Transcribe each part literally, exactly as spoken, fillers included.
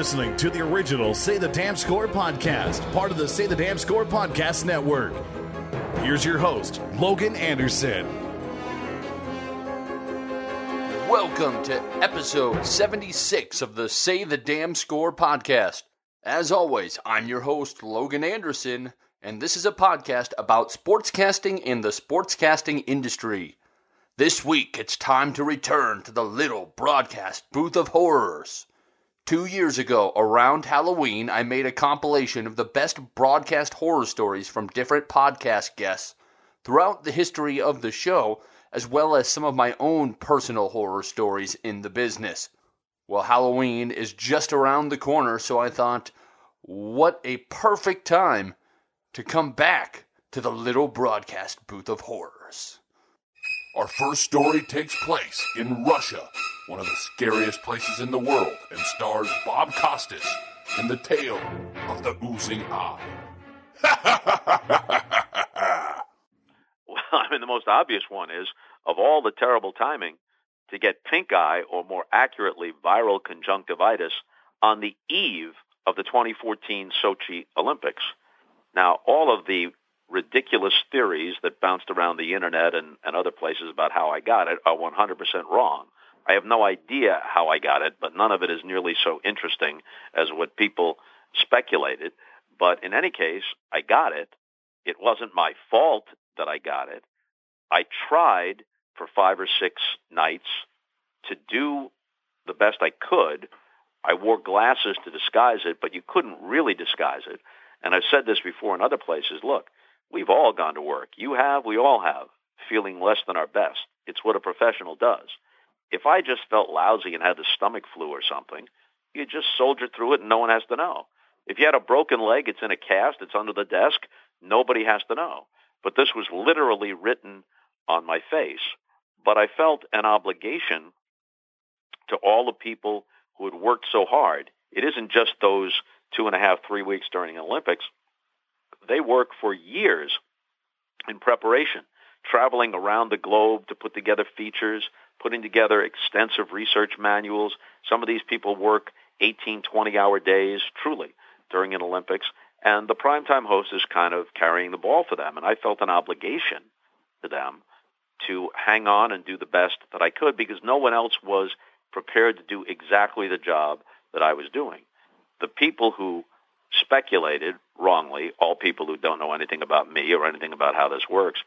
listening to the original Say the Damn Score podcast, part of the Say the Damn Score podcast network. Here's your host, Logan Anderson. Welcome to episode seventy-six of the Say the Damn Score podcast. As always, I'm your host, Logan Anderson, and this is a podcast about sportscasting and the sportscasting industry. This week, it's time to return to the little broadcast booth of horrors. Two years ago, around Halloween, I made a compilation of the best broadcast horror stories from different podcast guests throughout the history of the show, as well as some of my own personal horror stories in the business. Well, Halloween is just around the corner, so I thought, what a perfect time to come back to the little broadcast booth of horrors. Our first story takes place in Russia, one of the scariest places in the world, and stars Bob Costas in the tale of the oozing eye. Well, I mean, the most obvious one is, of all the terrible timing, to get pink eye, or more accurately, viral conjunctivitis, on the eve of the twenty fourteen Sochi Olympics. Now, all of the ridiculous theories that bounced around the internet and, and other places about how I got it are one hundred percent wrong. I have no idea how I got it, but none of it is nearly so interesting as what people speculated. But in any case, I got it. It wasn't my fault that I got it. I tried for five or six nights to do the best I could. I wore glasses to disguise it, but you couldn't really disguise it. And I've said this before in other places, look, we've all gone to work. You have, we all have, feeling less than our best. It's what a professional does. If I just felt lousy and had the stomach flu or something, you just soldier through it and no one has to know. If you had a broken leg, it's in a cast, it's under the desk, nobody has to know. But this was literally written on my face. But I felt an obligation to all the people who had worked so hard. It isn't just those two and a half, three weeks during the Olympics. They work for years in preparation, traveling around the globe to put together features, putting together extensive research manuals. Some of these people work eighteen, twenty-hour days, truly, during an Olympics, and the primetime host is kind of carrying the ball for them, and I felt an obligation to them to hang on and do the best that I could because no one else was prepared to do exactly the job that I was doing. The people who speculated wrongly, all people who don't know anything about me or anything about how this works,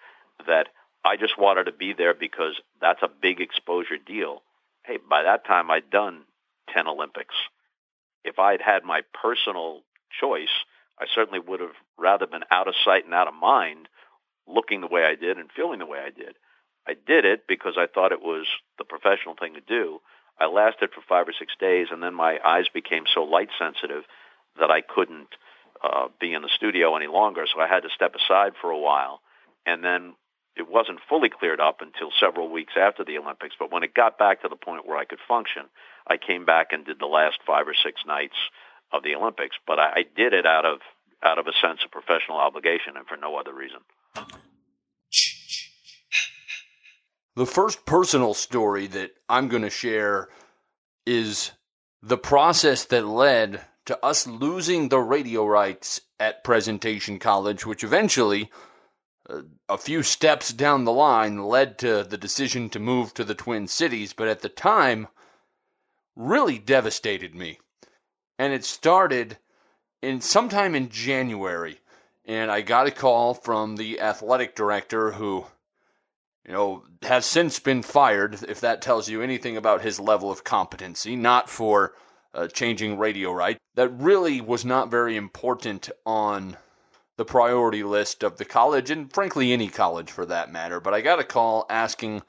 that I just wanted to be there because that's a big exposure deal. Hey, by that time I'd done ten Olympics. If I'd had my personal choice, I certainly would have rather been out of sight and out of mind looking the way I did and feeling the way I did. I did it because I thought it was the professional thing to do. I lasted for five or six days, and then my eyes became so light sensitive that I couldn't uh, be in the studio any longer, so I had to step aside for a while. And then it wasn't fully cleared up until several weeks after the Olympics, but when it got back to the point where I could function, I came back and did the last five or six nights of the Olympics. But I, I did it out of out of a sense of professional obligation and for no other reason. The first personal story that I'm going to share is the process that led to us losing the radio rights at Presentation College, which eventually, uh, a few steps down the line, led to the decision to move to the Twin Cities, but at the time, really devastated me. And it started in sometime in January, and I got a call from the athletic director who, you know, has since been fired, if that tells you anything about his level of competency, not for uh, changing radio rights. That really was not very important on the priority list of the college, and frankly, any college for that matter. But I got a call asking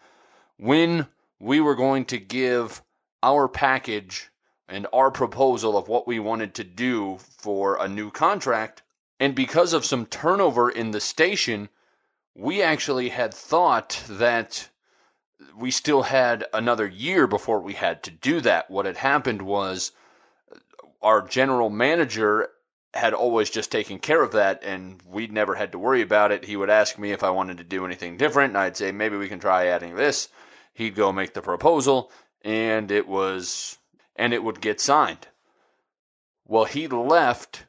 when we were going to give our package and our proposal of what we wanted to do for a new contract. And because of some turnover in the station, we actually had thought that we still had another year before we had to do that. What had happened was our general manager had always just taken care of that, and we'd never had to worry about it. He would ask me if I wanted to do anything different, and I'd say, maybe we can try adding this. He'd go make the proposal, and it was, and it would get signed. Well, he left,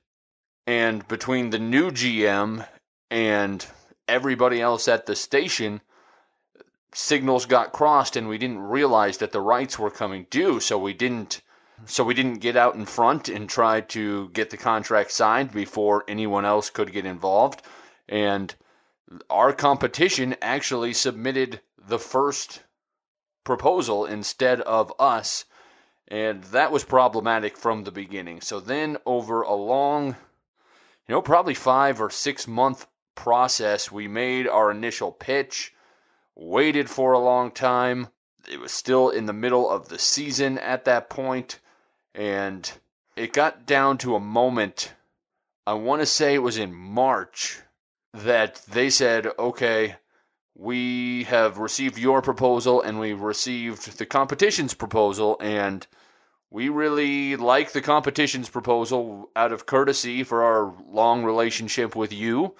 and between the new G M and everybody else at the station, signals got crossed, and we didn't realize that the rights were coming due, so we didn't so we didn't get out in front and try to get the contract signed before anyone else could get involved. And our competition actually submitted the first proposal instead of us, and that was problematic from the beginning. So then over a long, you know, probably five or six month process, we made our initial pitch, waited for a long time. It was still in the middle of the season at that point, and it got down to a moment, I want to say it was in March, that they said, okay, we have received your proposal and we received the competition's proposal, and we really like the competition's proposal out of courtesy for our long relationship with you.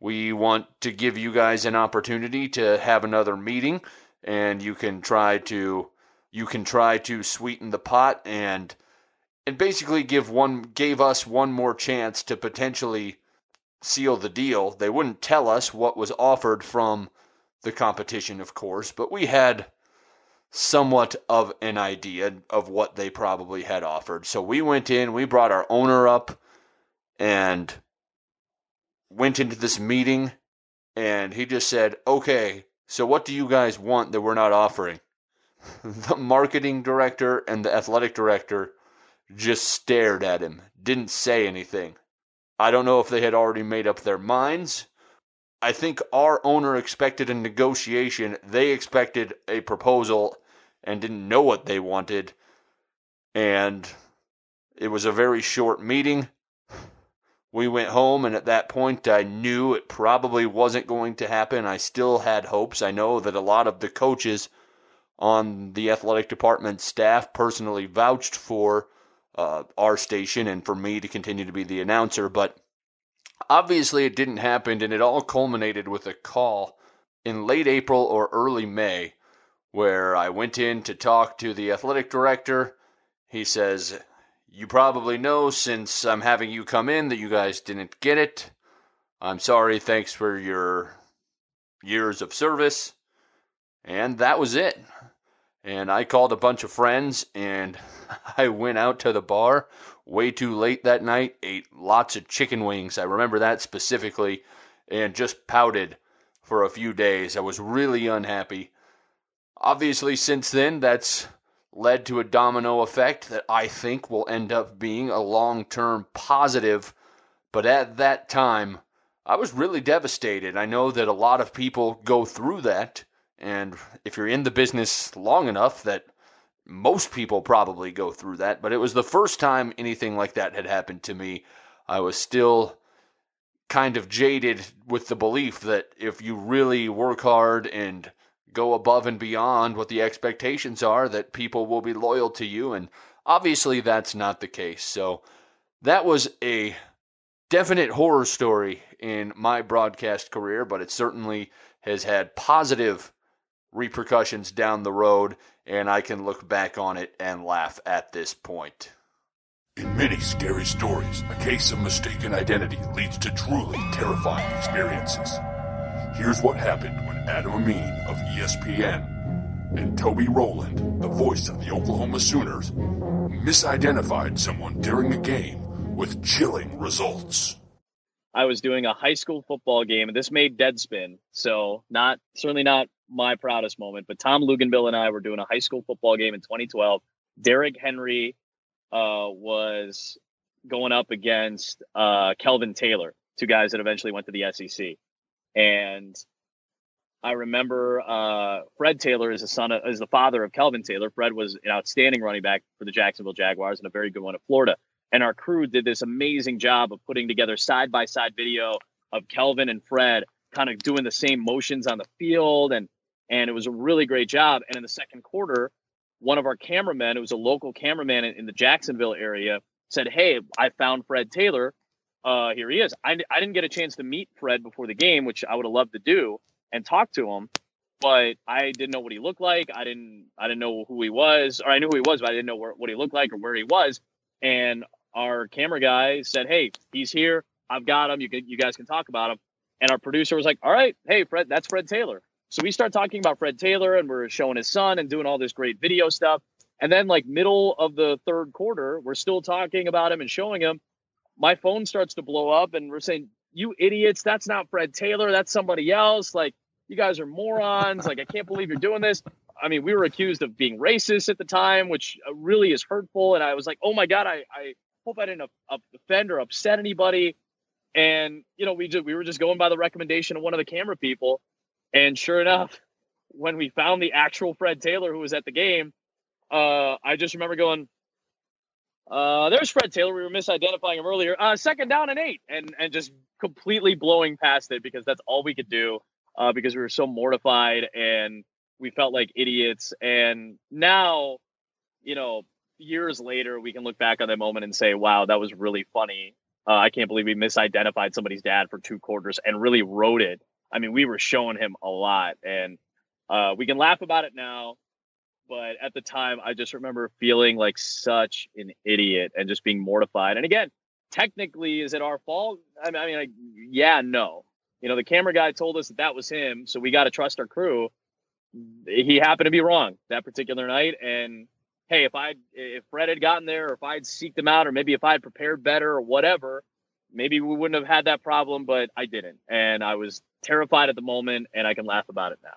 We want to give you guys an opportunity to have another meeting, and you can try to you can try to sweeten the pot and and basically give one gave us one more chance to potentially seal the deal. They wouldn't tell us what was offered from the competition, of course, but we had somewhat of an idea of what they probably had offered. So we went in, we brought our owner up, and went into this meeting, and he just said, okay, so what do you guys want that we're not offering? The marketing director and the athletic director just stared at him, didn't say anything. I don't know if they had already made up their minds. I think our owner expected a negotiation. They expected a proposal and didn't know what they wanted. And it was a very short meeting. We went home, and at that point, I knew it probably wasn't going to happen. I still had hopes. I know that a lot of the coaches on the athletic department staff personally vouched for uh, our station and for me to continue to be the announcer, but obviously it didn't happen, and it all culminated with a call in late April or early May where I went in to talk to the athletic director. He says, you probably know, since I'm having you come in, that you guys didn't get it. I'm sorry, thanks for your years of service. And that was it. And I called a bunch of friends, and I went out to the bar way too late that night, ate lots of chicken wings, I remember that specifically, and just pouted for a few days. I was really unhappy. Obviously, since then, that's led to a domino effect that I think will end up being a long-term positive. But at that time, I was really devastated. I know that a lot of people go through that, and if you're in the business long enough, that most people probably go through that. But it was the first time anything like that had happened to me. I was still kind of jaded with the belief that if you really work hard and go above and beyond what the expectations are, that people will be loyal to you, and obviously that's not the case. So that was a definite horror story in my broadcast career, but it certainly has had positive repercussions down the road, and I can look back on it and laugh at this point. In many scary stories, a case of mistaken identity leads to truly terrifying experiences. Here's what happened when Adam Amin of E S P N and Toby Rowland, the voice of the Oklahoma Sooners, misidentified someone during a game with chilling results. I was doing a high school football game, and this made Deadspin, so not certainly not my proudest moment, but Tom Luganville and I were doing a high school football game in twenty twelve. Derrick Henry uh, was going up against uh, Kelvin Taylor, two guys that eventually went to the S E C. And I remember uh, Fred Taylor is the son of, is the father of Kelvin Taylor. Fred was an outstanding running back for the Jacksonville Jaguars and a very good one at Florida. And our crew did this amazing job of putting together side-by-side video of Kelvin and Fred kind of doing the same motions on the field. And, and it was a really great job. And in the second quarter, one of our cameramen, who was a local cameraman in, in the Jacksonville area, said, hey, I found Fred Taylor. Uh, here he is. I, I didn't get a chance to meet Fred before the game, which I would have loved to do and talk to him, but I didn't know what he looked like. I didn't I didn't know who he was, or I knew who he was, but I didn't know where, what he looked like or where he was. And our camera guy said, "Hey, he's here. I've got him. You can, you guys can talk about him." And our producer was like, "All right, hey, Fred, that's Fred Taylor." So we start talking about Fred Taylor, and we're showing his son and doing all this great video stuff. And then, like, middle of the third quarter, we're still talking about him and showing him. My phone starts to blow up, and we're saying, "You idiots, that's not Fred Taylor. That's somebody else. Like, you guys are morons. Like, I can't believe you're doing this." I mean, we were accused of being racist at the time, which really is hurtful. And I was like, oh my God, I, I hope I didn't offend or upset anybody. And, you know, we just, we were just going by the recommendation of one of the camera people. And sure enough, when we found the actual Fred Taylor who was at the game, uh, I just remember going, uh, there's Fred Taylor. We were misidentifying him earlier. Uh, second down and eight, and, and just completely blowing past it because that's all we could do uh, because we were so mortified and we felt like idiots. And now, you know, years later, we can look back on that moment and say, wow, that was really funny. Uh, I can't believe we misidentified somebody's dad for two quarters and really rode it. I mean, we were showing him a lot, and uh, we can laugh about it now. But at the time, I just remember feeling like such an idiot and just being mortified. And again, technically, is it our fault? I mean, I mean like, yeah, no. You know, the camera guy told us that that was him, so we got to trust our crew. He happened to be wrong that particular night. And hey, if I, if Fred had gotten there, or if I'd seeked him out, or maybe if I'd prepared better or whatever, maybe we wouldn't have had that problem, but I didn't. And I was terrified at the moment, and I can laugh about it now.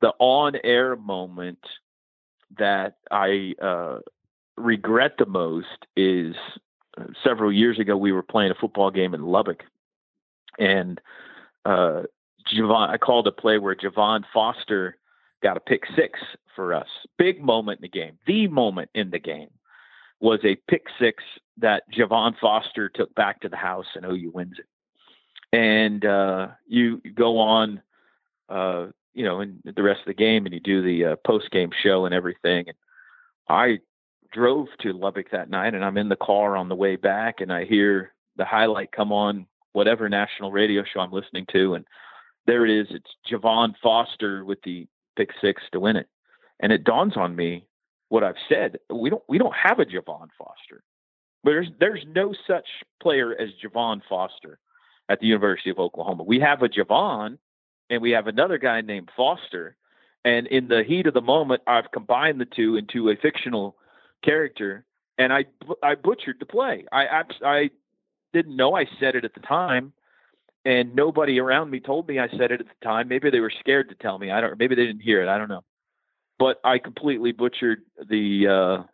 The on-air moment that I uh, regret the most is uh, several years ago, we were playing a football game in Lubbock, and uh, Javon, I called a play where Javon Foster got a pick six for us. Big moment in the game. The moment in the game was a pick six that Javon Foster took back to the house, and O U wins it. And uh, you go on, uh, you know, in the rest of the game, and you do the uh, post-game show and everything. And I drove to Lubbock that night, and I'm in the car on the way back, and I hear the highlight come on whatever national radio show I'm listening to, and there it is. It's Javon Foster with the pick six to win it. And it dawns on me what I've said. We don't we don't have a Javon Foster. There's there's no such player as Javon Foster at the University of Oklahoma. We have a Javon, and we have another guy named Foster. And in the heat of the moment, I've combined the two into a fictional character, and I I butchered the play. I I, I didn't know I said it at the time. And nobody around me told me I said it at the time. Maybe they were scared to tell me. I don't. Maybe they didn't hear it. I don't know. But I completely butchered the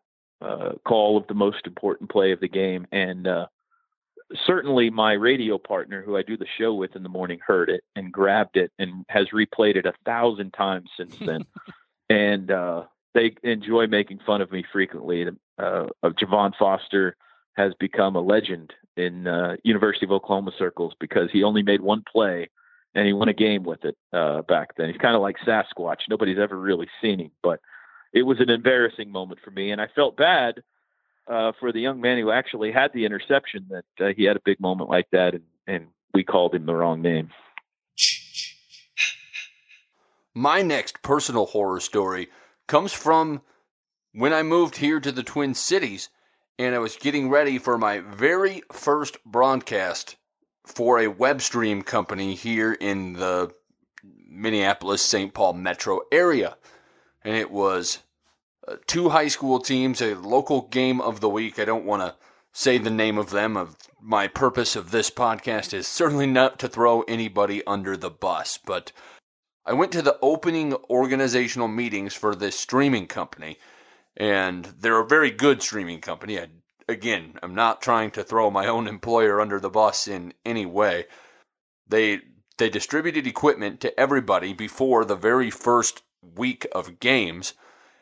uh, uh, call of the most important play of the game. And uh, certainly my radio partner, who I do the show with in the morning, heard it and grabbed it and has replayed it a thousand times since then. And uh, they enjoy making fun of me frequently. Uh, of Javon Foster has become a legend in uh, University of Oklahoma circles because he only made one play and he won a game with it uh, back then. He's kind of like Sasquatch. Nobody's ever really seen him, but it was an embarrassing moment for me. And I felt bad uh, for the young man who actually had the interception, that uh, he had a big moment like that. And, and we called him the wrong name. My next personal horror story comes from when I moved here to the Twin Cities, and I was getting ready for my very first broadcast for a web stream company here in the Minneapolis-Saint Paul metro area. And it was uh, two high school teams, a local game of the week. I don't want to say the name of them. Of my purpose of this podcast is certainly not to throw anybody under the bus. But I went to the opening organizational meetings for this streaming company. And they're a very good streaming company. I, again, I'm not trying to throw my own employer under the bus in any way. They they distributed equipment to everybody before the very first week of games.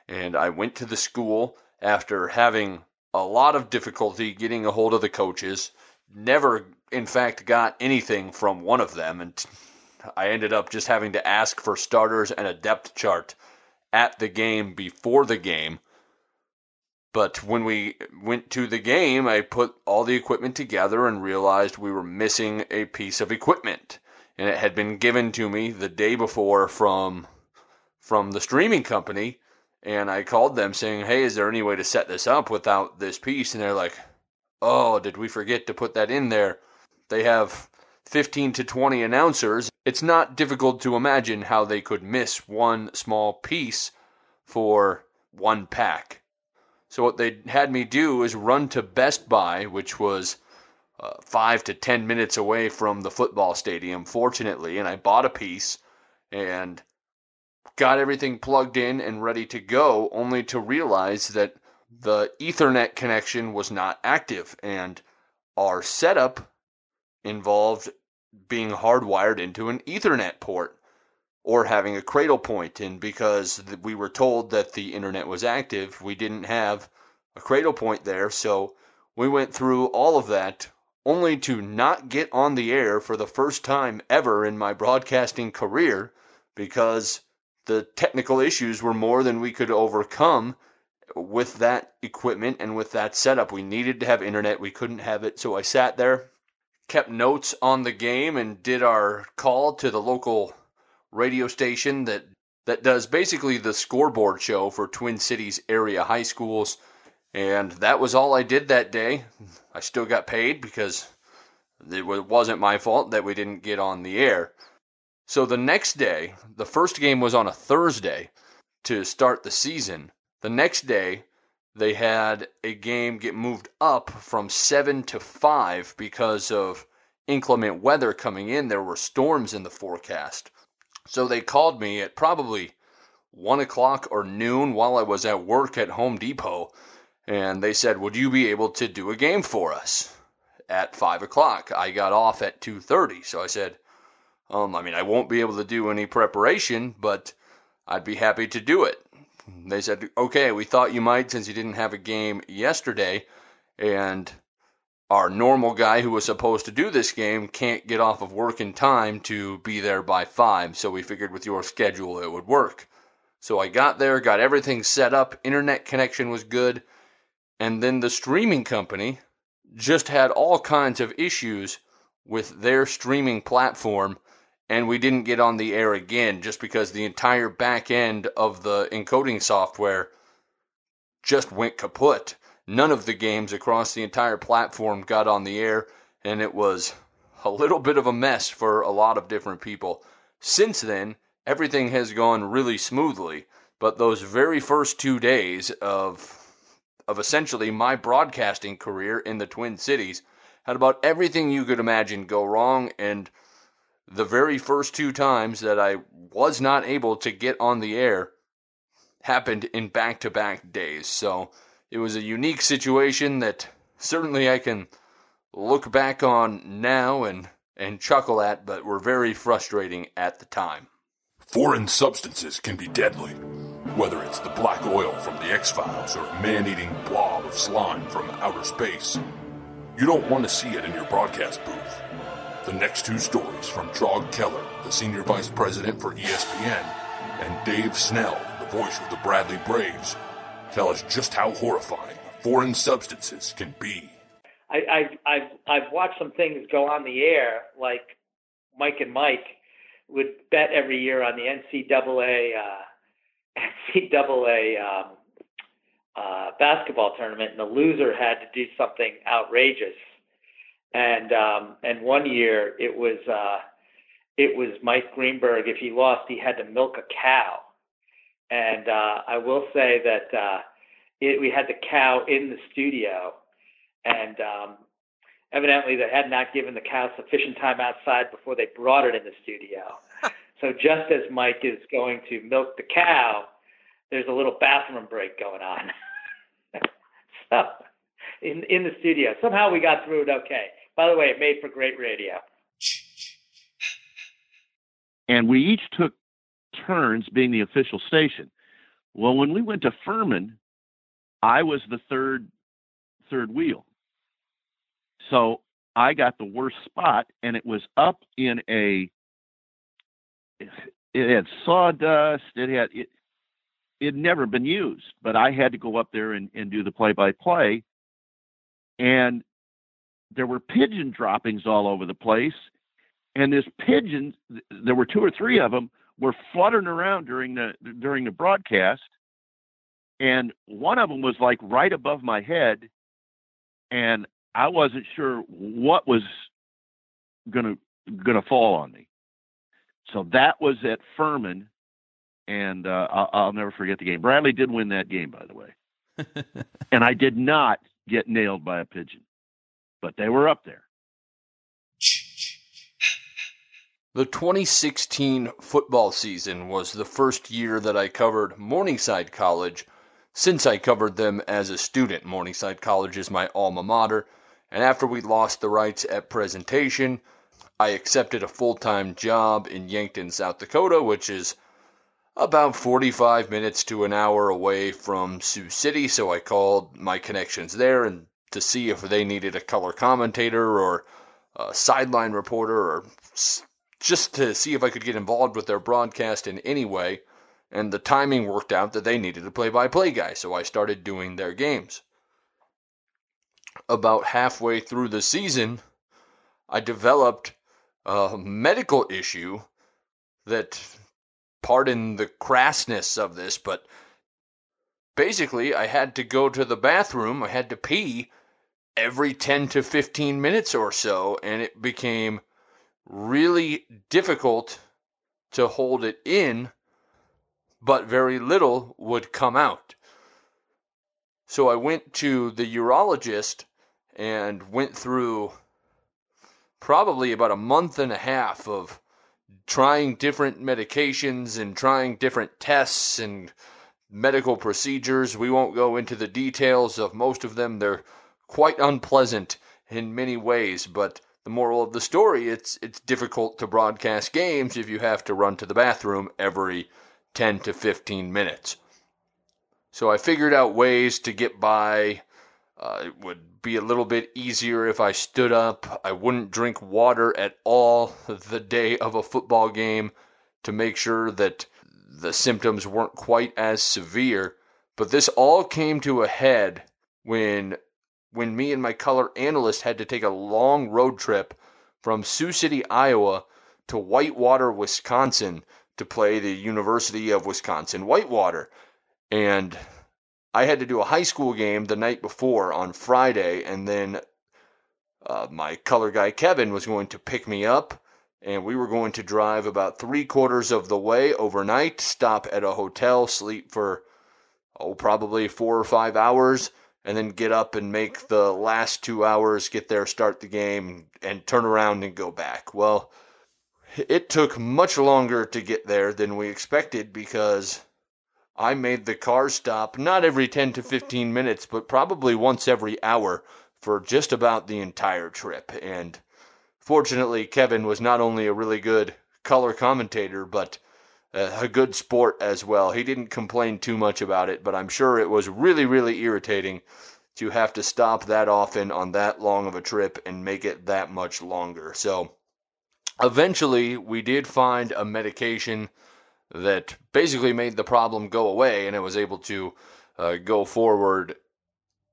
And I went to the school after having a lot of difficulty getting a hold of the coaches. Never, in fact, got anything from one of them. And I ended up just having to ask for starters and a depth chart at the game before the game. But when we went to the game, I put all the equipment together and realized we were missing a piece of equipment. And it had been given to me the day before from from the streaming company. And I called them saying, hey, is there any way to set this up without this piece? And they're like, oh, did we forget to put that in there? They have fifteen to twenty announcers. It's not difficult to imagine how they could miss one small piece for one pack. So what they had me do is run to Best Buy, which was uh, five to ten minutes away from the football stadium, fortunately. And I bought a piece and got everything plugged in and ready to go, only to realize that the Ethernet connection was not active, and our setup involved being hardwired into an Ethernet port or having a cradle point. And because we were told that the internet was active, we didn't have a cradle point there. So we went through all of that only to not get on the air for the first time ever in my broadcasting career, because the technical issues were more than we could overcome with that equipment and with that setup. We needed to have internet. We couldn't have it. So I sat there, kept notes on the game, and did our call to the local radio station that, that does basically the scoreboard show for Twin Cities area high schools. And that was all I did that day. I still got paid because it wasn't my fault that we didn't get on the air. So the next day, the first game was on a Thursday to start the season. The next day, they had a game get moved up from seven to five because of inclement weather coming in. There were storms in the forecast. So they called me at probably one o'clock or noon while I was at work at Home Depot. And they said, would you be able to do a game for us at five o'clock? I got off at two thirty. So I said, um, I mean, I won't be able to do any preparation, but I'd be happy to do it. They said, okay, we thought you might since you didn't have a game yesterday, and our normal guy who was supposed to do this game can't get off of work in time to be there by five, so we figured with your schedule it would work. So I got there, got everything set up, internet connection was good, and then the streaming company just had all kinds of issues with their streaming platform. And we didn't get on the air again just because the entire back end of the encoding software just went kaput. None of the games across the entire platform got on the air, and it was a little bit of a mess for a lot of different people. Since then, everything has gone really smoothly, but those very first two days of of essentially my broadcasting career in the Twin Cities had about everything you could imagine go wrong, and the very first two times that I was not able to get on the air happened in back-to-back days. So it was a unique situation that certainly I can look back on now and, and chuckle at, but were very frustrating at the time. Foreign substances can be deadly, whether it's the black oil from the X-Files or a man-eating blob of slime from outer space. You don't want to see it in your broadcast booth. The next two stories from Trog Keller, the Senior Vice President for E S P N, and Dave Snell, the voice of the Bradley Braves, tell us just how horrifying foreign substances can be. I, I've, I've, I've watched some things go on the air, like Mike and Mike would bet every year on the N C double A basketball tournament, and the loser had to do something outrageous. And um, and one year it was uh, it was Mike Greenberg. If he lost, he had to milk a cow. And uh, I will say that uh, it, we had the cow in the studio, and um, evidently they had not given the cow sufficient time outside before they brought it in the studio. So just as Mike is going to milk the cow, there's a little bathroom break going on. so in in the studio, somehow we got through it okay. By the way, it made for great radio. And we each took turns being the official station. Well, when we went to Furman, I was the third third wheel. So I got the worst spot, and it was up in a, it had sawdust, it had, it had never been used, but I had to go up there and, and do the play-by-play. And there were pigeon droppings all over the place. And this pigeon, there were two or three of them, were fluttering around during the during the broadcast. And one of them was like right above my head, and I wasn't sure what was gonna gonna fall on me. So that was at Furman, and uh, I'll, I'll never forget the game. Bradley did win that game, by the way, and I did not get nailed by a pigeon, but they were up there. The twenty sixteen football season was the first year that I covered Morningside College since I covered them as a student. Morningside College is my alma mater, and after we lost the rights at Presentation, I accepted a full-time job in Yankton, South Dakota, which is about forty-five minutes to an hour away from Sioux City, so I called my connections there and to see if they needed a color commentator or a sideline reporter or just to see if I could get involved with their broadcast in any way, and the timing worked out that they needed a play-by-play guy, so I started doing their games. About halfway through the season, I developed a medical issue that, pardon the crassness of this, but basically I had to go to the bathroom, I had to pee every ten to fifteen minutes or so, and it became really difficult to hold it in, but very little would come out. So I went to the urologist and went through probably about a month and a half of trying different medications and trying different tests and medical procedures. We won't go into the details of most of them. They're quite unpleasant in many ways, but the moral of the story, it's it's difficult to broadcast games if you have to run to the bathroom every ten to fifteen minutes. So I figured out ways to get by. Uh, it would be a little bit easier if I stood up. I wouldn't drink water at all the day of a football game to make sure that the symptoms weren't quite as severe. But this all came to a head when... when me and my color analyst had to take a long road trip from Sioux City, Iowa to Whitewater, Wisconsin to play the University of Wisconsin-Whitewater. And I had to do a high school game the night before on Friday, and then uh, my color guy Kevin was going to pick me up, and we were going to drive about three quarters of the way overnight, stop at a hotel, sleep for, oh, probably four or five hours, and then get up and make the last two hours, get there, start the game, and turn around and go back. Well, it took much longer to get there than we expected because I made the car stop not every ten to fifteen minutes, but probably once every hour for just about the entire trip. And fortunately, Kevin was not only a really good color commentator, but a good sport as well. He didn't complain too much about it, but I'm sure it was really, really irritating to have to stop that often on that long of a trip and make it that much longer. So eventually we did find a medication that basically made the problem go away, and I was able to uh, go forward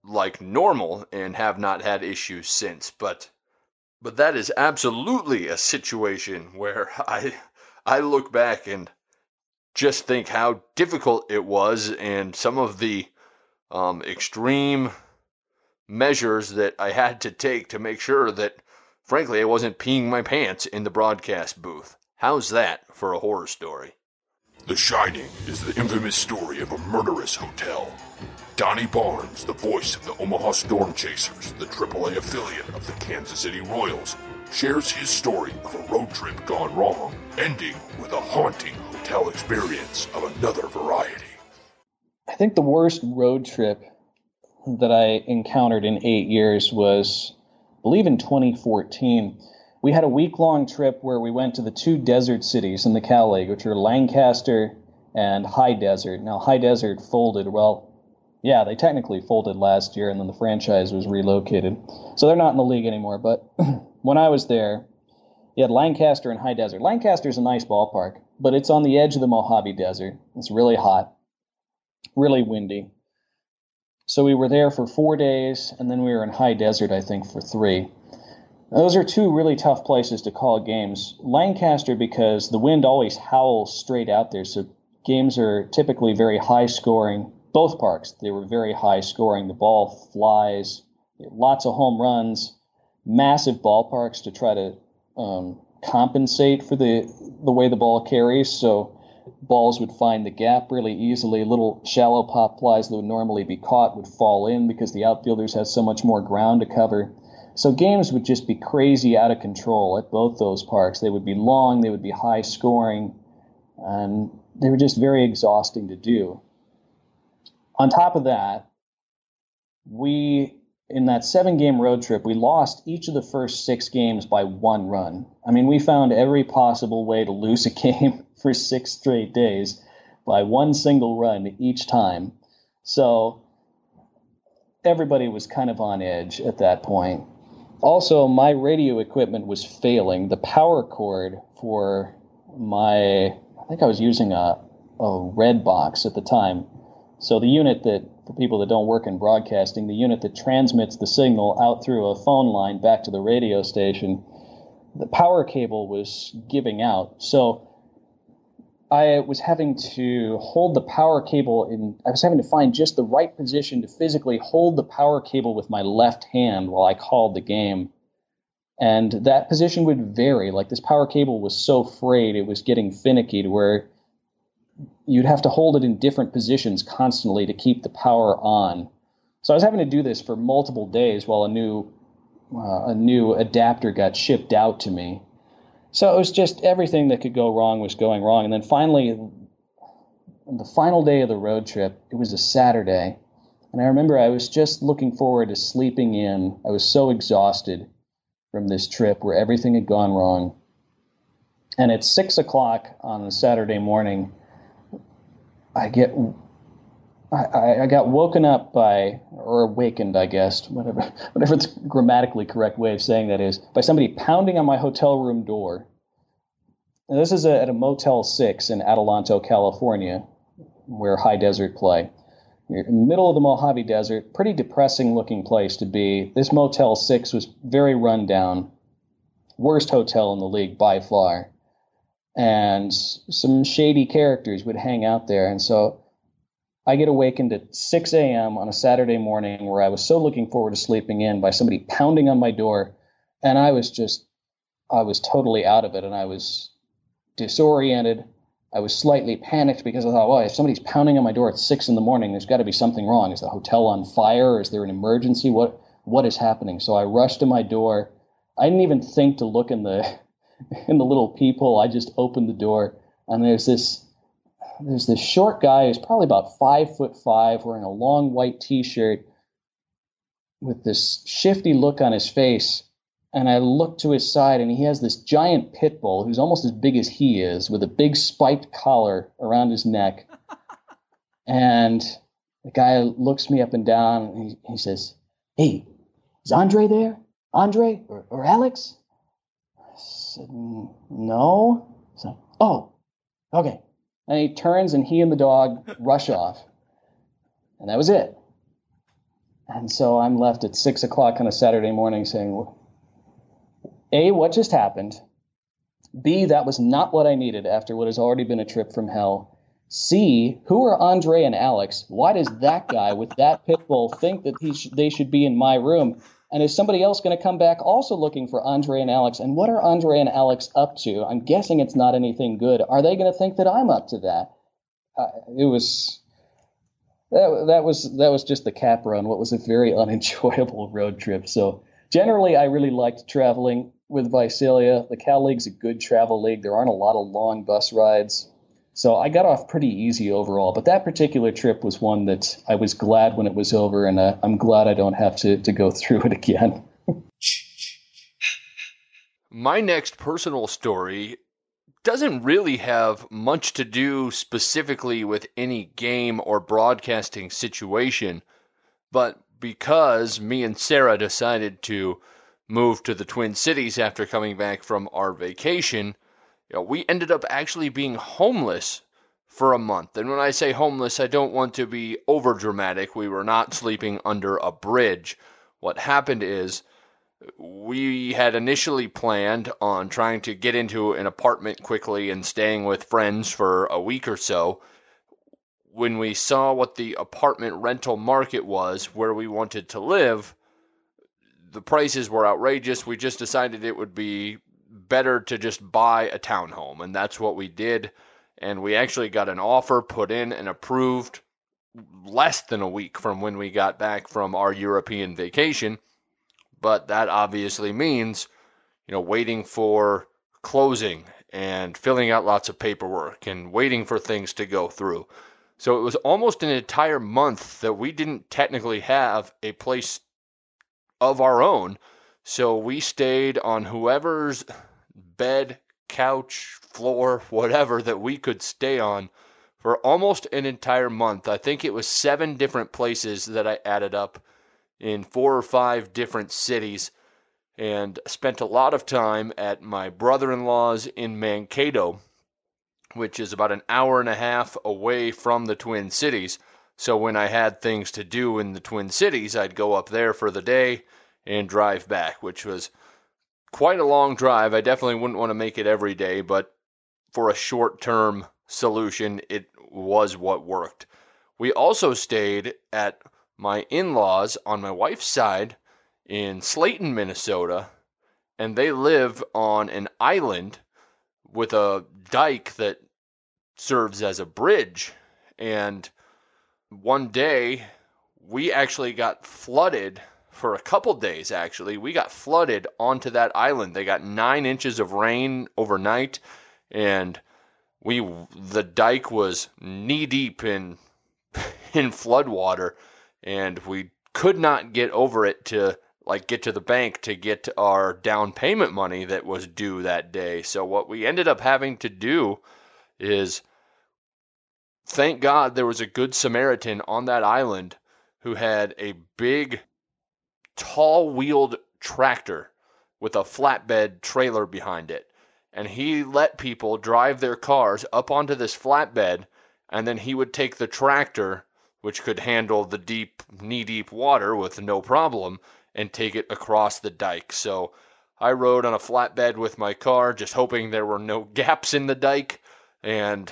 like normal and have not had issues since. But but that is absolutely a situation where I I look back and just think how difficult it was, and some of the um, extreme measures that I had to take to make sure that, frankly, I wasn't peeing my pants in the broadcast booth. How's that for a horror story? The Shining is the infamous story of a murderous hotel. Donnie Barnes, the voice of the Omaha Storm Chasers, the triple A affiliate of the Kansas City Royals, shares his story of a road trip gone wrong, ending with a haunting hotel experience of another variety. I think the worst road trip that I encountered in eight years was, I believe, in twenty fourteen. We had a week-long trip where we went to the two desert cities in the Cal League, which are Lancaster and High Desert. Now, High Desert folded, well... yeah, they technically folded last year, and then the franchise was relocated. So they're not in the league anymore, but when I was there, you had Lancaster and High Desert. Lancaster's a nice ballpark, but it's on the edge of the Mojave Desert. It's really hot, really windy. So we were there for four days, and then we were in High Desert, I think, for three. Now, those are two really tough places to call games. Lancaster, because the wind always howls straight out there, so games are typically very high-scoring, both parks, they were very high scoring. The ball flies, lots of home runs, massive ballparks to try to um, compensate for the the way the ball carries. So balls would find the gap really easily. Little shallow pop flies that would normally be caught would fall in because the outfielders had so much more ground to cover. So games would just be crazy out of control at both those parks. They would be long, they would be high scoring, and they were just very exhausting to do. On top of that, we, in that seven-game road trip, we lost each of the first six games by one run. I mean, we found every possible way to lose a game for six straight days by one single run each time. So everybody was kind of on edge at that point. Also, my radio equipment was failing. The power cord for my, I think I was using a, a red box at the time. So the unit that, for people that don't work in broadcasting, the unit that transmits the signal out through a phone line back to the radio station, the power cable was giving out. So I was having to hold the power cable in, I was having to find just the right position to physically hold the power cable with my left hand while I called the game. And that position would vary. Like, this power cable was so frayed, it was getting finicky to where you'd have to hold it in different positions constantly to keep the power on. So I was having to do this for multiple days while a new uh, a new adapter got shipped out to me. So it was just everything that could go wrong was going wrong. And then finally, on the final day of the road trip, it was a Saturday. And I remember I was just looking forward to sleeping in. I was so exhausted from this trip where everything had gone wrong. And at six o'clock on a Saturday morning, I get, I, I got woken up by, or awakened, I guess, whatever, whatever the grammatically correct way of saying that is, by somebody pounding on my hotel room door. And this is a, at a Motel six in Adelanto, California, where High Desert play. You're in the middle of the Mojave Desert, pretty depressing-looking place to be. This Motel six was very run down, worst hotel in the league by far. And some shady characters would hang out there. And so I get awakened at six a.m. on a Saturday morning where I was so looking forward to sleeping in by somebody pounding on my door. And I was just, I was totally out of it. And I was disoriented. I was slightly panicked because I thought, well, if somebody's pounding on my door at six in the morning, there's got to be something wrong. Is the hotel on fire? Is there an emergency? What, what is happening? So I rushed to my door. I didn't even think to look in the... in the little peephole. I just opened the door, and there's this there's this short guy who's probably about five foot five, wearing a long white T-shirt with this shifty look on his face. And I look to his side, and he has this giant pit bull who's almost as big as he is, with a big spiked collar around his neck. And the guy looks me up and down, and he, he says, "Hey, is Andre there? Andre or, or Alex?" I said, "No." So, "Oh, okay." And he turns, and he and the dog rush off. And that was it. And so I'm left at six o'clock on a Saturday morning saying, A, what just happened? B, that was not what I needed after what has already been a trip from hell. C, who are Andre and Alex? Why does that guy with that pit bull think that he sh- they should be in my room? And is somebody else going to come back also looking for Andre and Alex? And what are Andre and Alex up to? I'm guessing it's not anything good. Are they going to think that I'm up to that? Uh, it was that, that was that was just the capper on what was a very unenjoyable road trip. So generally, I really liked traveling with Visalia. The Cal League's a good travel league. There aren't a lot of long bus rides, so I got off pretty easy overall. But that particular trip was one that I was glad when it was over, and uh, I'm glad I don't have to, to go through it again. My next personal story doesn't really have much to do specifically with any game or broadcasting situation, but because me and Sarah decided to move to the Twin Cities after coming back from our vacation, you know, we ended up actually being homeless for a month. And when I say homeless, I don't want to be overdramatic. We were not sleeping under a bridge. What happened is we had initially planned on trying to get into an apartment quickly and staying with friends for a week or so. when we saw what the apartment rental market was where we wanted to live, the prices were outrageous. We just decided it would be better to just buy a townhome, and that's what we did. And we actually got an offer put in and approved less than a week from when we got back from our European vacation. But that obviously means, you know, waiting for closing and filling out lots of paperwork and waiting for things to go through. So it was almost an entire month that we didn't technically have a place of our own. So we stayed on whoever's bed, couch, floor, whatever that we could stay on for almost an entire month. I think it was seven different places that I added up in four or five different cities, and spent a lot of time at my brother-in-law's in Mankato, which is about an hour and a half away from the Twin Cities. So when I had things to do in the Twin Cities, I'd go up there for the day and drive back, which was quite a long drive. I definitely wouldn't want to make it every day, but for a short-term solution, it was what worked. We also stayed at my in-laws on my wife's side in Slayton, Minnesota, and they live on an island with a dike that serves as a bridge. And one day, we actually got flooded. For a couple days, actually, we got flooded onto that island. They got nine inches of rain overnight, and we the dike was knee deep in in flood water, and we could not get over it to like get to the bank to get our down payment money that was due that day. So what we ended up having to do is, thank God there was a good Samaritan on that island who had a big tall-wheeled tractor with a flatbed trailer behind it. And he let people drive their cars up onto this flatbed, and then he would take the tractor, which could handle the deep, knee-deep water with no problem, and take it across the dike. So I rode on a flatbed with my car, just hoping there were no gaps in the dike, and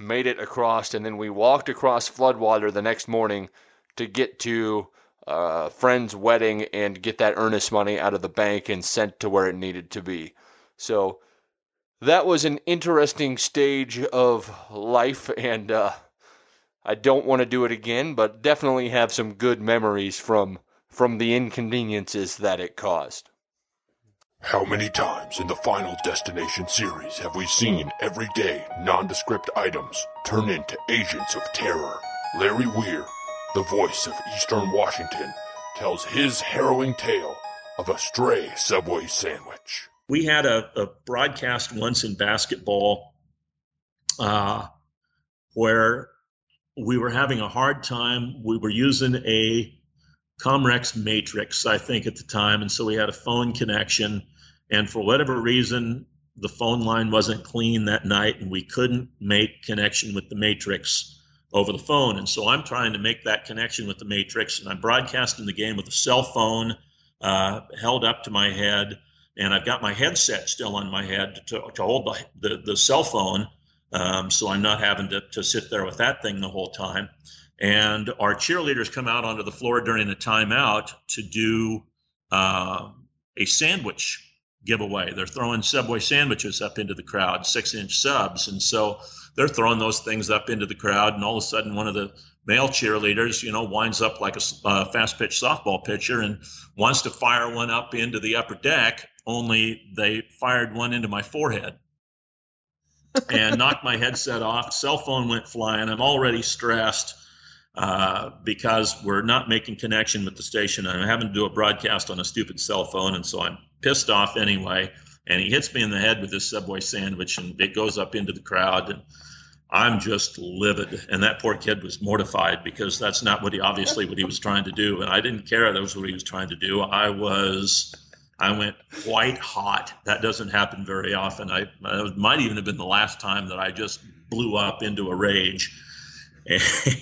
made it across. And then we walked across floodwater the next morning to get to Uh, friend's wedding and get that earnest money out of the bank and sent to where it needed to be. So that was an interesting stage of life, and uh, I don't want to do it again, but definitely have some good memories from from the inconveniences that it caused. How many times in the Final Destination series have we seen everyday nondescript items turn into agents of terror? Larry Weir, the voice of Eastern Washington, tells his harrowing tale of a stray Subway sandwich. We had a, a broadcast once in basketball uh, where we were having a hard time. We were using a Comrex Matrix, I think, at the time, and so we had a phone connection. And for whatever reason, the phone line wasn't clean that night, and we couldn't make connection with the Matrix over the phone. And so I'm trying to make that connection with the Matrix, and I'm broadcasting the game with a cell phone uh, held up to my head, and I've got my headset still on my head to, to hold the, the, the cell phone. Um, so I'm not having to, to sit there with that thing the whole time. And our cheerleaders come out onto the floor during a timeout to do uh, a sandwich giveaway. They're throwing Subway sandwiches up into the crowd, six inch subs. And so they're throwing those things up into the crowd, and all of a sudden one of the male cheerleaders, you know, winds up like a uh, fast pitch softball pitcher and wants to fire one up into the upper deck, only they fired one into my forehead and knocked my headset off. Cell phone went flying. I'm already stressed uh, because we're not making connection with the station. I'm having to do a broadcast on a stupid cell phone, and so I'm pissed off anyway. And he hits me in the head with this Subway sandwich, and it goes up into the crowd, and I'm just livid. And that poor kid was mortified, because that's not what he obviously what he was trying to do. And I didn't care that was what he was trying to do. I was, I went white hot. That doesn't happen very often. I, it might even have been the last time that I just blew up into a rage,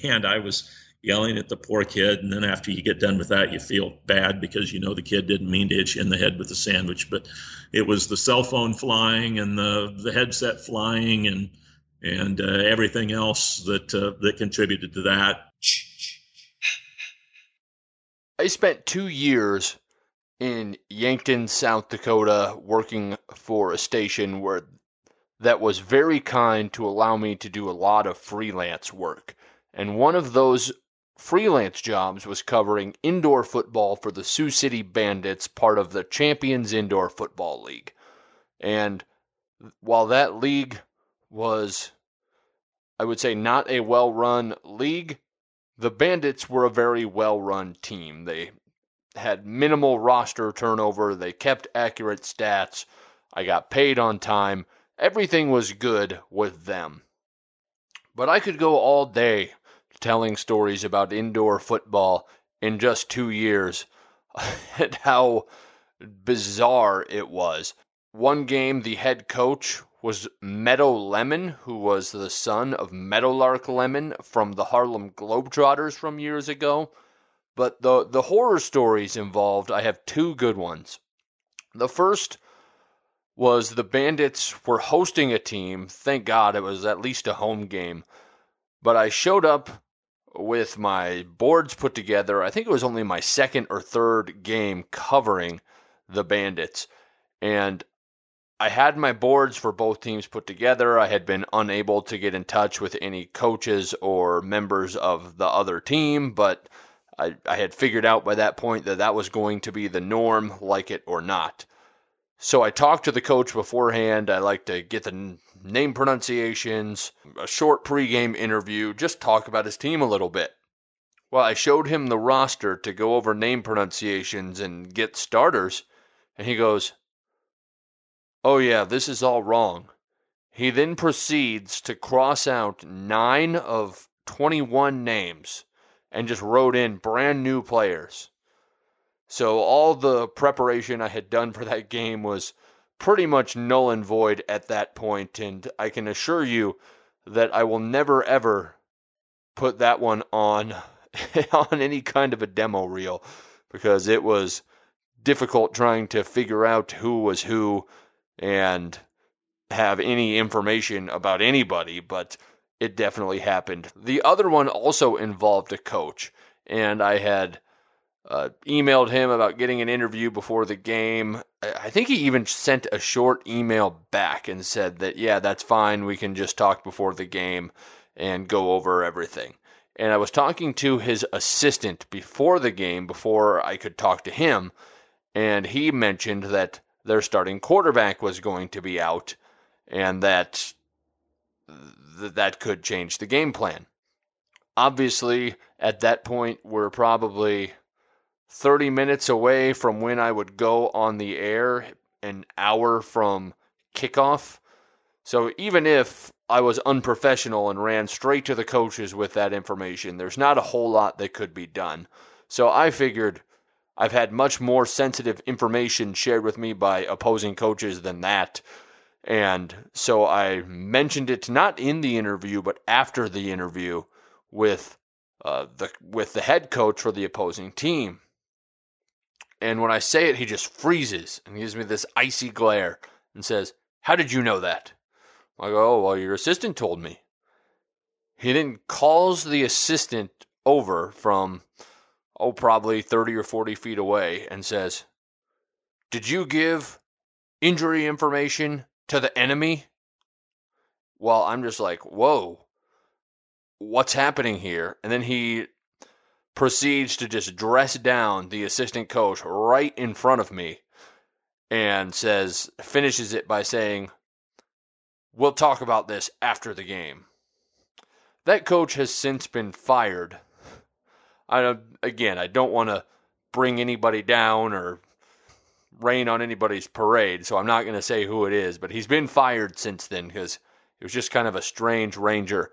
and I was yelling at the poor kid. And then after you get done with that, you feel bad, because you know the kid didn't mean to hit you in the head with the sandwich, but it was the cell phone flying and the, the headset flying, and and uh, everything else that uh, that contributed to that. I spent two years in Yankton, South Dakota, working for a station where that was very kind to allow me to do a lot of freelance work. And one of those freelance jobs was covering indoor football for the Sioux City Bandits, part of the Champions Indoor Football League. And while that league was, I would say, not a well-run league, the Bandits were a very well-run team. They had minimal roster turnover. They kept accurate stats. I got paid on time. Everything was good with them. But I could go all day telling stories about indoor football in just two years and how bizarre it was. One game, the head coach was Meadow Lemon, who was the son of Meadowlark Lemon from the Harlem Globetrotters from years ago. But the, the horror stories involved, I have two good ones. The first was the Bandits were hosting a team. Thank God it was at least a home game. But I showed up with my boards put together. I think it was only my second or third game covering the Bandits. And I had my boards for both teams put together. I had been unable to get in touch with any coaches or members of the other team, but I, I had figured out by that point that that was going to be the norm, like it or not. So I talked to the coach beforehand. I like to get the name pronunciations, a short pregame interview, just talk about his team a little bit. Well, I showed him the roster to go over name pronunciations and get starters, and he goes, "Oh yeah, this is all wrong." He then proceeds to cross out nine of twenty-one names and just wrote in brand new players. So all the preparation I had done for that game was pretty much null and void at that point, and I can assure you that I will never ever put that one on on any kind of a demo reel, because it was difficult trying to figure out who was who and have any information about anybody, but it definitely happened. The other one also involved a coach, and I had uh, emailed him about getting an interview before the game. I think he even sent a short email back and said that, yeah, that's fine, we can just talk before the game and go over everything. And I was talking to his assistant before the game, before I could talk to him, and he mentioned that their starting quarterback was going to be out, and that th- that could change the game plan. Obviously, at that point, we're probably thirty minutes away from when I would go on the air, an hour from kickoff. So even if I was unprofessional and ran straight to the coaches with that information, there's not a whole lot that could be done. So I figured, I've had much more sensitive information shared with me by opposing coaches than that. And so I mentioned it not in the interview, but after the interview with uh, the with the head coach for the opposing team. And when I say it, he just freezes and gives me this icy glare and says, "How did you know that?" I go, "Oh, well, your assistant told me." He then calls the assistant over from, oh, probably thirty or forty feet away, and says, "Did you give injury information to the enemy?" Well, I'm just like, whoa, what's happening here? And then he proceeds to just dress down the assistant coach right in front of me and says, finishes it by saying, "We'll talk about this after the game." That coach has since been fired. I don't, again, I don't want to bring anybody down or rain on anybody's parade, so I'm not going to say who it is, but he's been fired since then because it was just kind of a strange Ranger.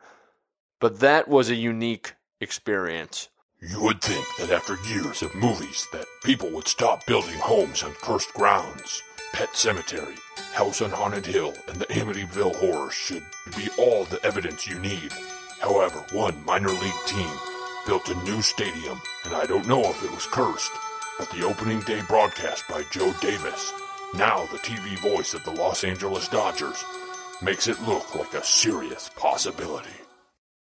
But that was a unique experience. You would think that after years of movies that people would stop building homes on cursed grounds. Pet Cemetery, House on Haunted Hill, and the Amityville Horror should be all the evidence you need. However, one minor league team built a new stadium, and I don't know if it was cursed, but the opening day broadcast by Joe Davis, now the T V voice of the Los Angeles Dodgers, makes it look like a serious possibility.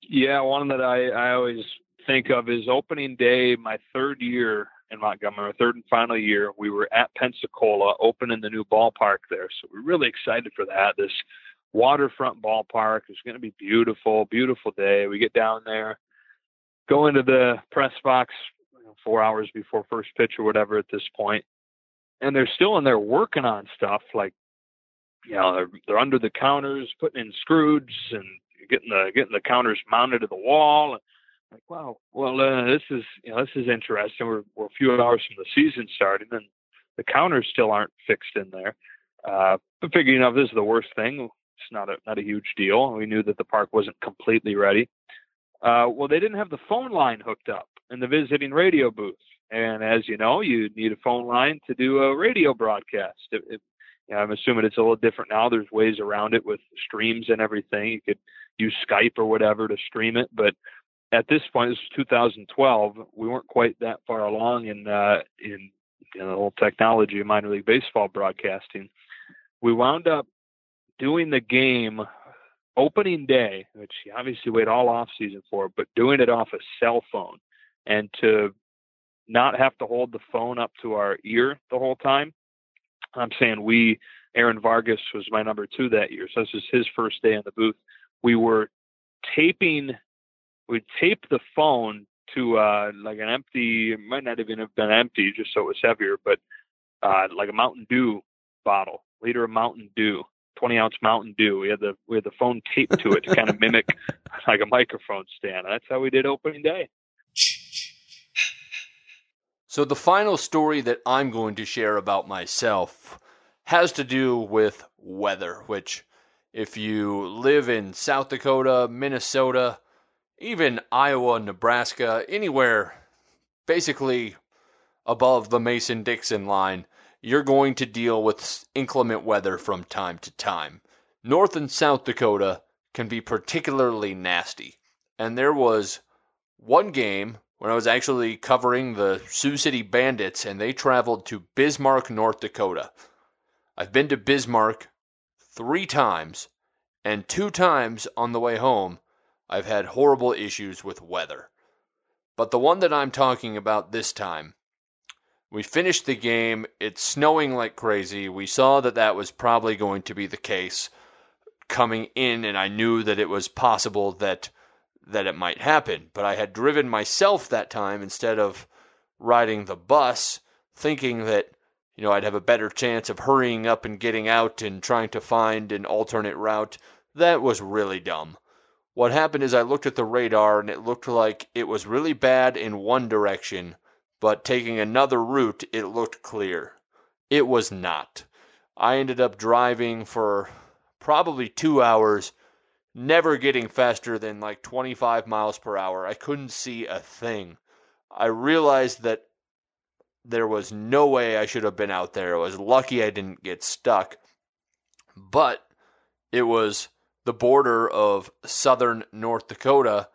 Yeah, one that I, I always think of is opening day, my third year in Montgomery, my third and final year. We were at Pensacola opening the new ballpark there. So we're really excited for that. This waterfront ballpark is going to be beautiful, beautiful day. We get down there, go into the press box you know, four hours before first pitch or whatever at this point. And they're still in there working on stuff like, you know, they're, they're under the counters, putting in screws and getting the, getting the counters mounted to the wall. And like, wow, well, uh, this is, you know, this is interesting. We're, we're a few hours from the season starting and the counters still aren't fixed in there. Uh, but figuring out this is the worst thing. It's not a, not a huge deal. We knew that the park wasn't completely ready. Uh, well, they didn't have the phone line hooked up in the visiting radio booth. And as you know, you need a phone line to do a radio broadcast. It, it, you know, I'm assuming it's a little different now. There's ways around it with streams and everything. You could use Skype or whatever to stream it. But at this point, this was two thousand twelve. We weren't quite that far along in, uh, in, in the whole technology of minor league baseball broadcasting. We wound up doing the game opening day, which you obviously wait all off season for, but doing it off a cell phone and to not have to hold the phone up to our ear the whole time. I'm saying we, Aaron Vargas was my number two that year. So this is his first day in the booth. We were taping, we taped the phone to uh, like an empty, it might not even have been empty just so it was heavier, but uh, like a Mountain Dew bottle, liter of Mountain Dew. twenty ounce Mountain Dew. We had the we had the phone taped to it to kind of mimic like a microphone stand. That's how we did opening day. So the final story that I'm going to share about myself has to do with weather, which if you live in South Dakota, Minnesota, even Iowa, Nebraska, anywhere basically above the Mason-Dixon line, you're going to deal with inclement weather from time to time. North and South Dakota can be particularly nasty. And there was one game when I was actually covering the Sioux City Bandits, and they traveled to Bismarck, North Dakota. I've been to Bismarck three times, and two times on the way home, I've had horrible issues with weather. But the one that I'm talking about this time, we finished the game. It's snowing like crazy. We saw that that was probably going to be the case coming in, and I knew that it was possible that that it might happen. But I had driven myself that time instead of riding the bus, thinking that, you know, I'd have a better chance of hurrying up and getting out and trying to find an alternate route. That was really dumb. What happened is I looked at the radar, and it looked like it was really bad in one direction, but taking another route, it looked clear. It was not. I ended up driving for probably two hours, never getting faster than like twenty-five miles per hour. I couldn't see a thing. I realized that there was no way I should have been out there. I was lucky I didn't get stuck. But it was the border of southern North Dakota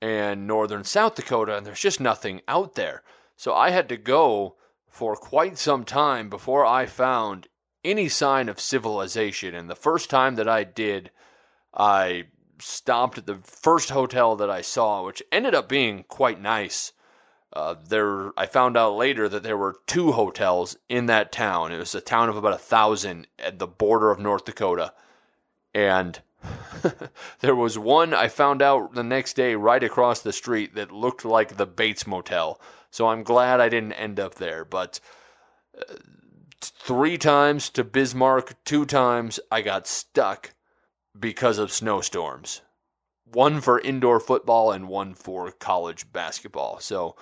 and northern South Dakota, and there's just nothing out there. So I had to go for quite some time before I found any sign of civilization. And the first time that I did, I stopped at the first hotel that I saw, which ended up being quite nice. Uh, there, I found out later that there were two hotels in that town. It was a town of about a thousand at the border of North Dakota. And there was one I found out the next day right across the street that looked like the Bates Motel. So I'm glad I didn't end up there. But uh, three times to Bismarck, two times I got stuck because of snowstorms. One for indoor football and one for college basketball. So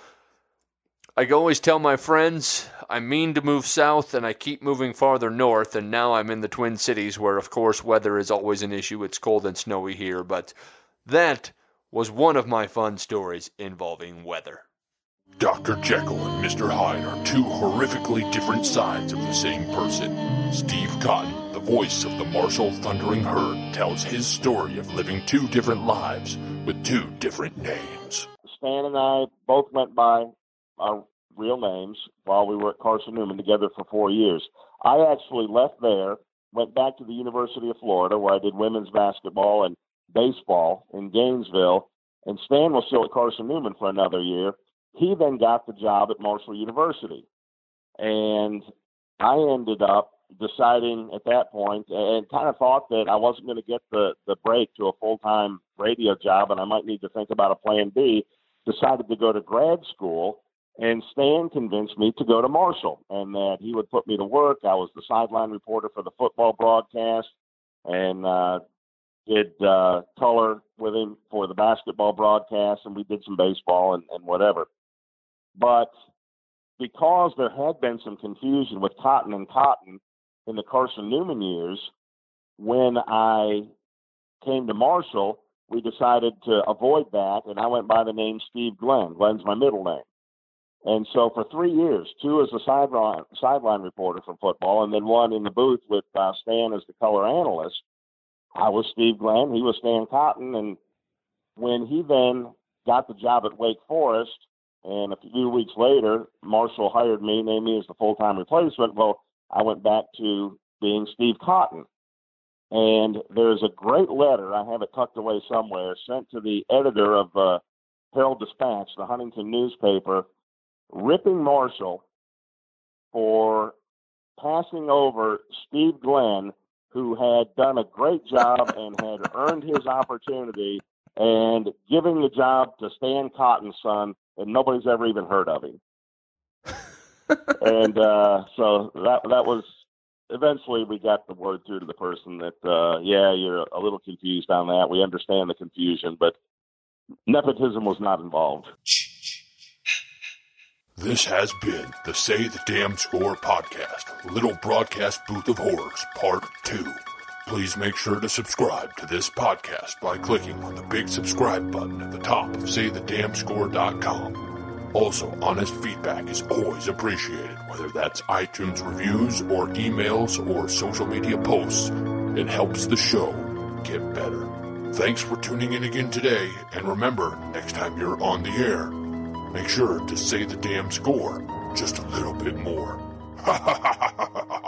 I always tell my friends I mean to move south and I keep moving farther north. And now I'm in the Twin Cities where, of course, weather is always an issue. It's cold and snowy here. But that was one of my fun stories involving weather. Doctor Jekyll and Mister Hyde are two horrifically different sides of the same person. Steve Cotton, the voice of the Marshall Thundering Herd, tells his story of living two different lives with two different names. Stan and I both went by our real names while we were at Carson Newman together for four years. I actually left there went back to the University of Florida, where I did women's basketball and baseball in Gainesville. And Stan was still at Carson Newman for another year. He then got the job at Marshall University. And I ended up deciding at that point and kind of thought that I wasn't going to get the, the break to a full-time radio job, and I might need to think about a plan B. Decided to go to grad school, and Stan convinced me to go to Marshall and that he would put me to work. I was the sideline reporter for the football broadcast and uh, did uh, color with him for the basketball broadcast, and we did some baseball and, and whatever. But because there had been some confusion with Cotton and Cotton in the Carson Newman years, when I came to Marshall, we decided to avoid that, and I went by the name Steve Glenn. Glenn's my middle name. And so for three years, two as a sideline, sideline reporter for football, and then one in the booth with uh, Stan as the color analyst, I was Steve Glenn, he was Stan Cotton, and when he then got the job at Wake Forest, and a few weeks later, Marshall hired me, named me as the full-time replacement, well, I went back to being Steve Cotton. And there's a great letter, I have it tucked away somewhere, sent to the editor of the uh, Herald Dispatch, the Huntington newspaper, ripping Marshall for passing over Steve Glenn, who had done a great job and had earned his opportunity, and giving the job to Stan Cotton's son, and nobody's ever even heard of him. and uh, so that that was... Eventually, we got the word through to the person that, uh, yeah, you're a little confused on that. We understand the confusion, but nepotism was not involved. This has been the Say the Damn Score podcast, Little Broadcast Booth of Horrors, Part two. Please make sure to subscribe to this podcast by clicking on the big subscribe button at the top of say the damn score dot com. Also, honest feedback is always appreciated, whether that's iTunes reviews or emails or social media posts. It helps the show get better. Thanks for tuning in again today, and remember, next time you're on the air, make sure to say the damn score just a little bit more. Ha ha ha ha ha ha.